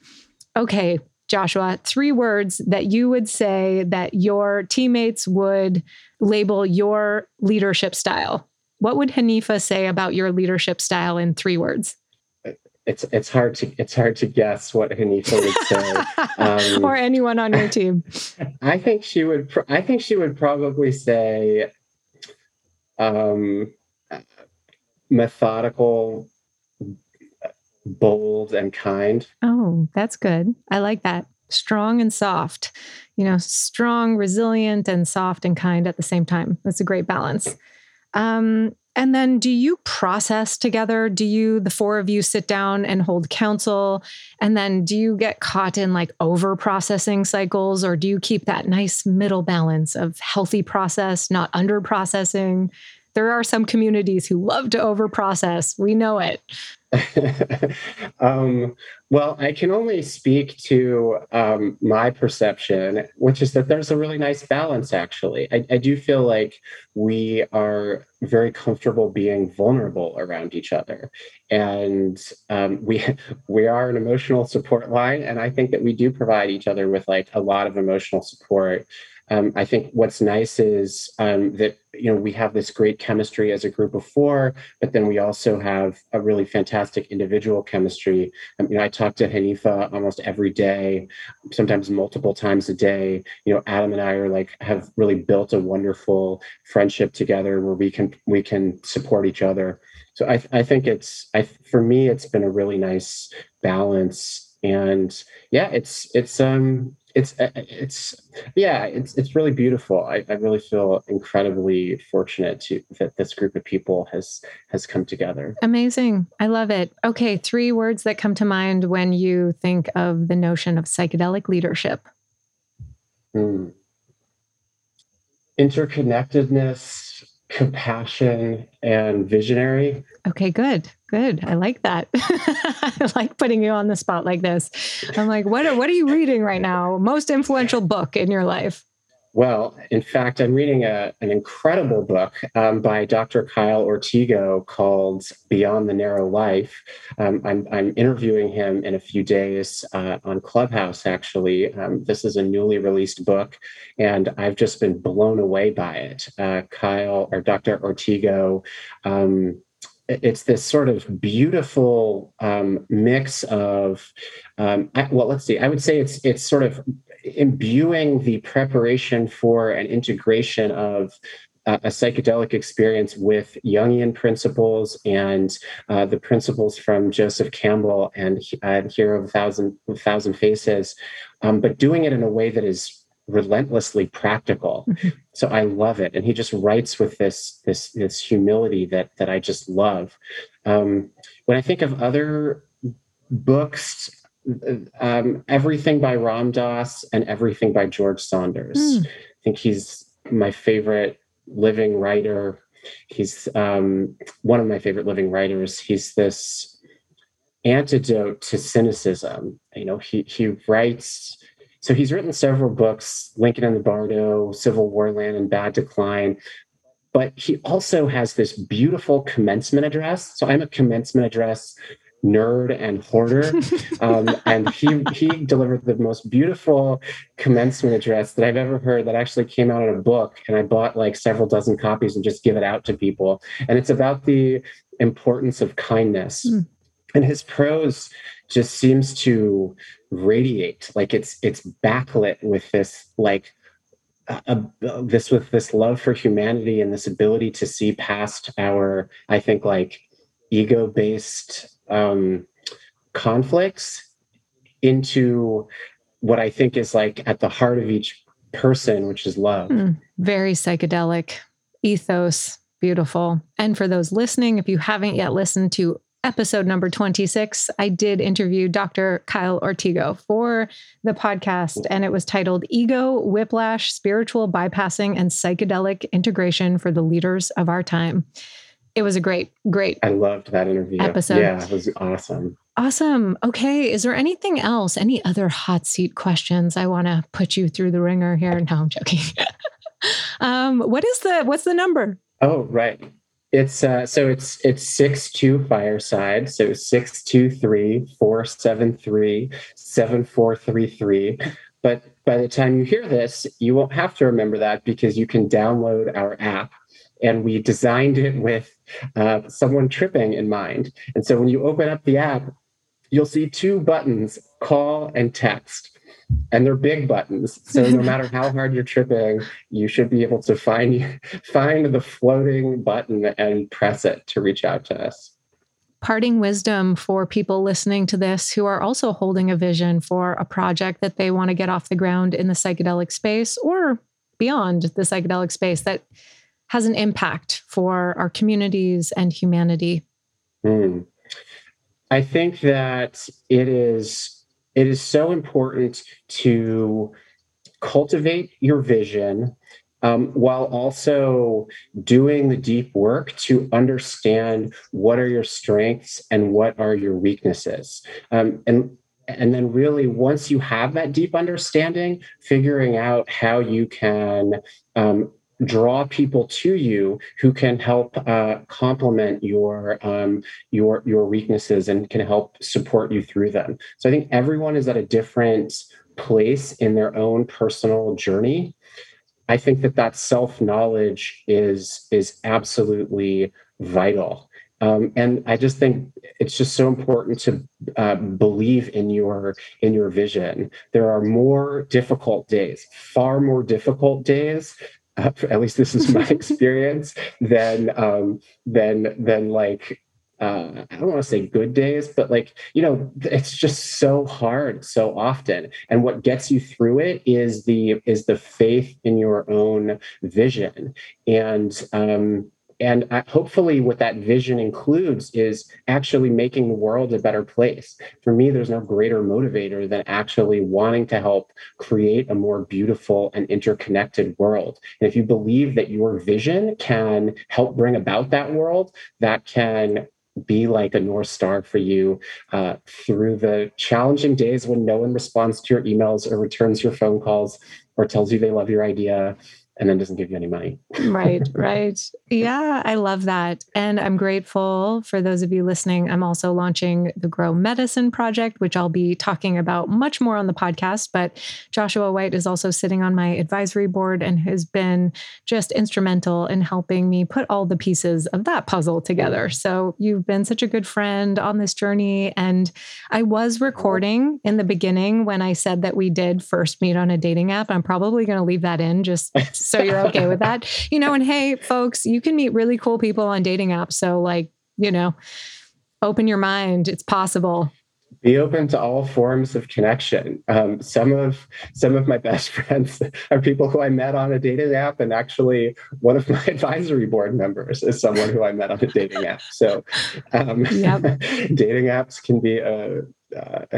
Okay, Joshua, 3 words that you would say that your teammates would label your leadership style. What would Hanifa say about your leadership style in 3 words? It's hard to guess what Hanifa would say, or anyone on your team. I think she would probably say methodical, bold, and kind. Oh, that's good. I like that. Strong and soft, strong, resilient, and soft and kind at the same time. That's a great balance. And then, do you process together? Do you, the 4 of you, sit down and hold counsel? And then do you get caught in over processing cycles, or do you keep that nice middle balance of healthy process, not under processing? There are some communities who love to over process. We know it. Well, I can only speak to my perception, which is that there's a really nice balance, actually. I do feel like we are very comfortable being vulnerable around each other. And we are an emotional support line, and I think that we do provide each other with like a lot of emotional support. I think what's nice is that, you know, we have this great chemistry as a group of four, but then we also have a really fantastic individual chemistry. You know, I talk to Hanifa almost every day, sometimes multiple times a day. You know, Adam and I are like, have really built a wonderful friendship together where we can support each other. So I think for me, it's been a really nice balance. And yeah, it's really beautiful. I really feel incredibly fortunate that this group of people has come together. Amazing. I love it. Okay. 3 words that come to mind when you think of the notion of psychedelic leadership. Interconnectedness, compassion, and visionary. Okay, good. I like that. I like putting you on the spot like this. I'm like, what are you reading right now? Most influential book in your life? Well, in fact, I'm reading an incredible book by Dr. Kyle Ortigo called Beyond the Narrow Life. I'm interviewing him in a few days on Clubhouse, actually. This is a newly released book, and I've just been blown away by it. Kyle, or Dr. Ortigo, it's this sort of beautiful mix of, I would say it's sort of imbuing the preparation for an integration of a psychedelic experience with Jungian principles and the principles from Joseph Campbell and Hero of a Thousand Faces, but doing it in a way that is relentlessly practical. So I love it. And he just writes with this humility that I just love. When I think of other books, everything by Ram Dass and everything by George Saunders. I think he's my favorite living writer. He's one of my favorite living writers. He's this antidote to cynicism. You know, he writes. So he's written several books, Lincoln and the Bardo, Civil War Land and Bad Decline, but he also has this beautiful commencement address. So I'm a commencement address nerd and hoarder. And he delivered the most beautiful commencement address that I've ever heard that actually came out in a book. And I bought like several dozen copies and just give it out to people. And it's about the importance of kindness. And his prose just seems to radiate, like it's backlit with this like with this love for humanity and this ability to see past our, I think, like ego-based conflicts into what I think is like at the heart of each person, which is love. Very psychedelic ethos, beautiful. And for those listening, if you haven't yet listened to episode number 26, I did interview Dr. Kyle Ortigo for the podcast, and it was titled Ego, Whiplash, Spiritual Bypassing, and Psychedelic Integration for the Leaders of Our Time. It was a great I loved that interview. Episode. Yeah, it was awesome. Awesome. Okay. Is there anything else? Any other hot seat questions? I want to put you through the ringer here. No, I'm joking. What's the number? Oh, right. It's it's 62 Fireside. So 623-473-7433. But by the time you hear this, you won't have to remember that because you can download our app. And we designed it with someone tripping in mind. And so when you open up the app, you'll see 2 buttons, call and text. And they're big buttons. So no matter how hard you're tripping, you should be able to find the floating button and press it to reach out to us. Parting wisdom for people listening to this who are also holding a vision for a project that they want to get off the ground in the psychedelic space or beyond the psychedelic space that has an impact for our communities and humanity. I think that it is so important to cultivate your vision while also doing the deep work to understand what are your strengths and what are your weaknesses. And then really, once you have that deep understanding, figuring out how you can draw people to you who can help complement your weaknesses and can help support you through them. So I think everyone is at a different place in their own personal journey. I think that self-knowledge is absolutely vital. And I just think it's just so important to believe in your vision. There are more difficult days, far more difficult days. At least this is my experience than I don't want to say good days, but it's just so hard so often. And what gets you through it is the faith in your own vision. And hopefully what that vision includes is actually making the world a better place. For me, there's no greater motivator than actually wanting to help create a more beautiful and interconnected world. And if you believe that your vision can help bring about that world, that can be like a North Star for you through the challenging days when no one responds to your emails or returns your phone calls or tells you they love your idea and then doesn't give you any money. Right. Yeah, I love that. And I'm grateful for those of you listening. I'm also launching the Grow Medicine Project, which I'll be talking about much more on the podcast. But Joshua White is also sitting on my advisory board and has been just instrumental in helping me put all the pieces of that puzzle together. So you've been such a good friend on this journey. And I was recording in the beginning when I said that we did first meet on a dating app. I'm probably going to leave that in just so you're okay with that, and hey, folks, you can meet really cool people on dating apps. So open your mind. It's possible. Be open to all forms of connection. Some of my best friends are people who I met on a dating app, and actually one of my advisory board members is someone who I met on a dating app. So dating apps can be an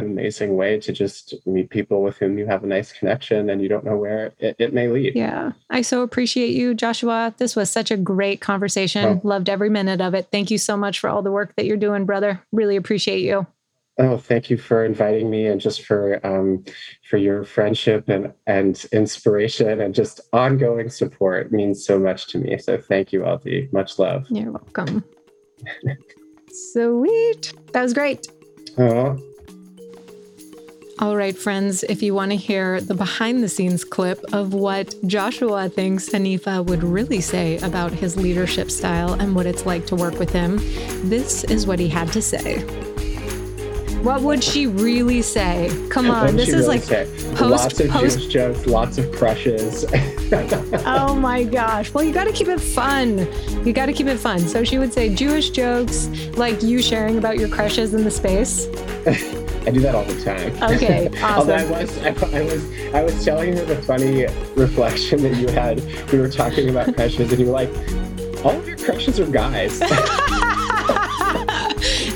amazing way to just meet people with whom you have a nice connection and you don't know where it may lead. Yeah. I so appreciate you, Joshua. This was such a great conversation. Oh. Loved every minute of it. Thank you so much for all the work that you're doing, brother. Really appreciate you. Oh, thank you for inviting me and just for your friendship and inspiration and just ongoing support. It means so much to me. So thank you, Aldi. Much love. You're welcome. Sweet. That was great. Oh. All right, friends, if you want to hear the behind-the-scenes clip of what Joshua thinks Hanifa would really say about his leadership style and what it's like to work with him, this is what he had to say. What would she really say? Come on, this is really lots of Jewish jokes, lots of crushes. Oh my gosh. Well, you got to keep it fun. So she would say Jewish jokes, like you sharing about your crushes in the space. I do that all the time. Okay, awesome. Although I was telling her the funny reflection that you had. We were talking about crushes, and you were like, "All of your crushes are guys."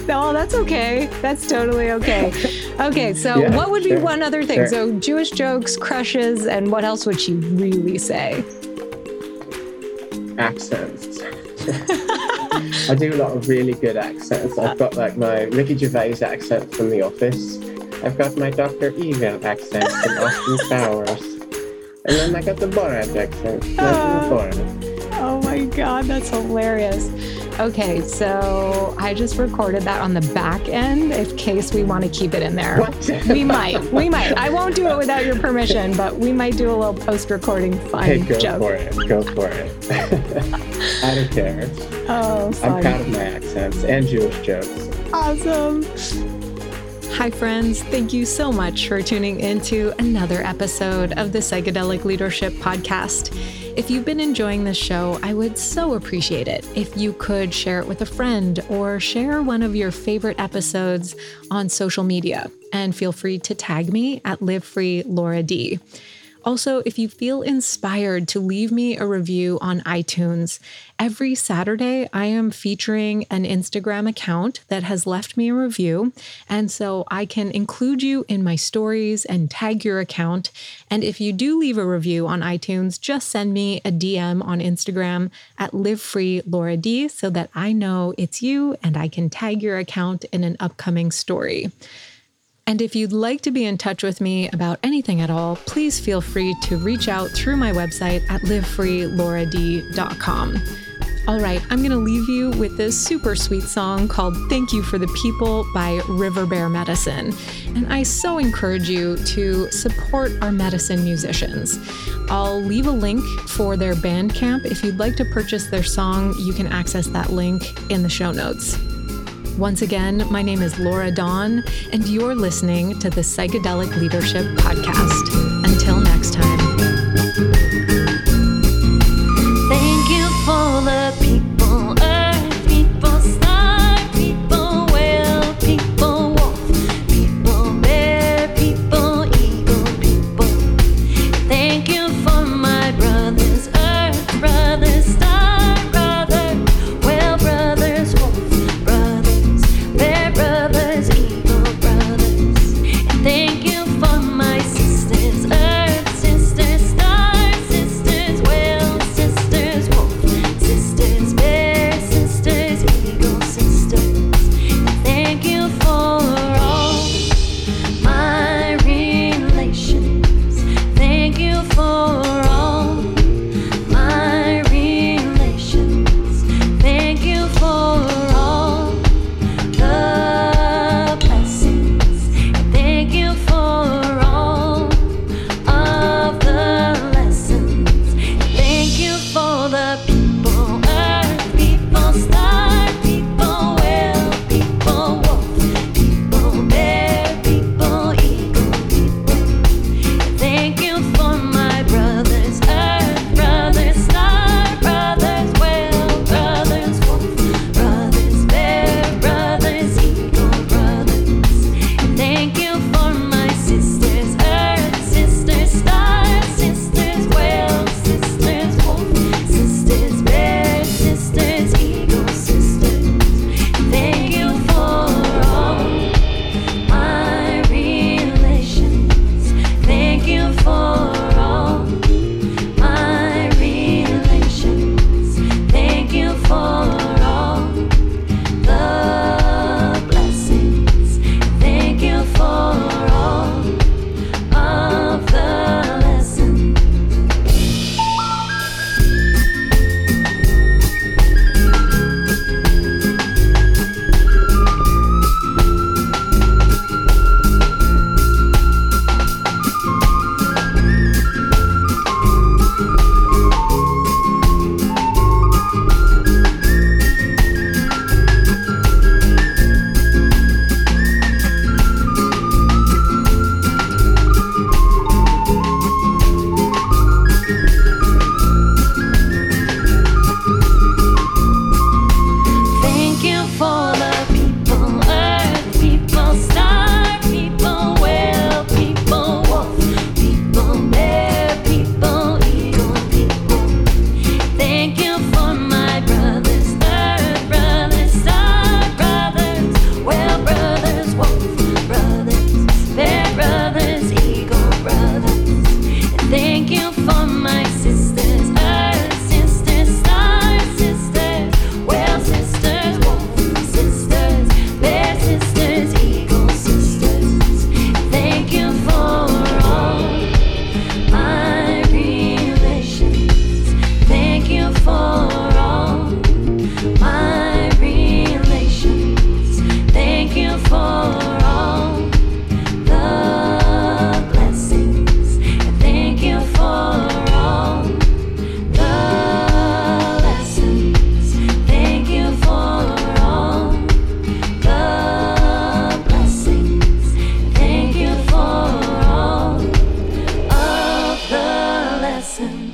No, that's okay. That's totally okay. Okay, so what would be one other thing? Sure. So Jewish jokes, crushes, and what else would she really say? Accents. I do a lot of really good accents. I've got my Ricky Gervais accent from The Office. I've got my Dr. Evil accent from Austin Powers. And then I got the Borat accent from Borat. Oh my God, that's hilarious. Okay, so I just recorded that on the back end in case we want to keep it in there. What? We might. I won't do it without your permission, but we might do a little post-recording fun joke. Go for it. I don't care. Oh, sorry. I'm proud of my accents and Jewish jokes. Awesome. Hi, friends. Thank you so much for tuning into another episode of the Psychedelic Leadership Podcast. If you've been enjoying this show, I would so appreciate it if you could share it with a friend or share one of your favorite episodes on social media. And feel free to tag me at LiveFreeLauraD. Also, if you feel inspired to leave me a review on iTunes, every Saturday I am featuring an Instagram account that has left me a review. And so I can include you in my stories and tag your account. And if you do leave a review on iTunes, just send me a DM on Instagram at LiveFreeLauraD so that I know it's you and I can tag your account in an upcoming story. And if you'd like to be in touch with me about anything at all, please feel free to reach out through my website at LiveFreeLauraD.com. All right, I'm going to leave you with this super sweet song called Thank You for the People by River Bear Medicine. And I so encourage you to support our medicine musicians. I'll leave a link for their Bandcamp. If you'd like to purchase their song, you can access that link in the show notes. Once again, my name is Laura Dawn, and you're listening to the Psychedelic Leadership Podcast. Until next time. Thank you for the people, earth people, star people, whale people, wolf people, bear people, eagle people. Thank you for my brothers, earth brothers, star brothers, whale brothers, wolf brothers, bear brothers, eagle brothers. And thank you for my sisters, earth sisters, star sisters, whale sisters, wolf sisters, bear sisters, eagle sisters. And thank you for all my relations. Thank you for all my relations. Thank you for all the blessings. And thank you for all of the lessons. And thank you for the people, earth people, star people, whale people, wolf people, bear people, eagle people. And thank you for my brothers, earth brothers, star brothers, whale brothers, wolf brothers, bear brothers, eagle brothers. And thank you for my sisters, earth sisters, star sisters, whale sisters, wolf sisters, bear sisters, eagle sisters. And thank you for all my relations. Thank you for all my relations. Thank you for all the blessings. Thank you for all of the lessons. Thank you for the people, earth people, star people, whale people, wolf people, bear people, eagle people. Thank you for my brothers, earth brothers, star brothers, whale brothers, wolf brothers, bear brothers, eagle brothers. And thank you for my sisters, earth sisters, star sisters, whale sisters, wolf sisters, bear sisters, eagle sisters. Thank you for all my relations. Thank you for all my relations. Thank you for all the blessings. And thank you for all the lessons. Thank you for all the blessings. Thank you for all of the lessons.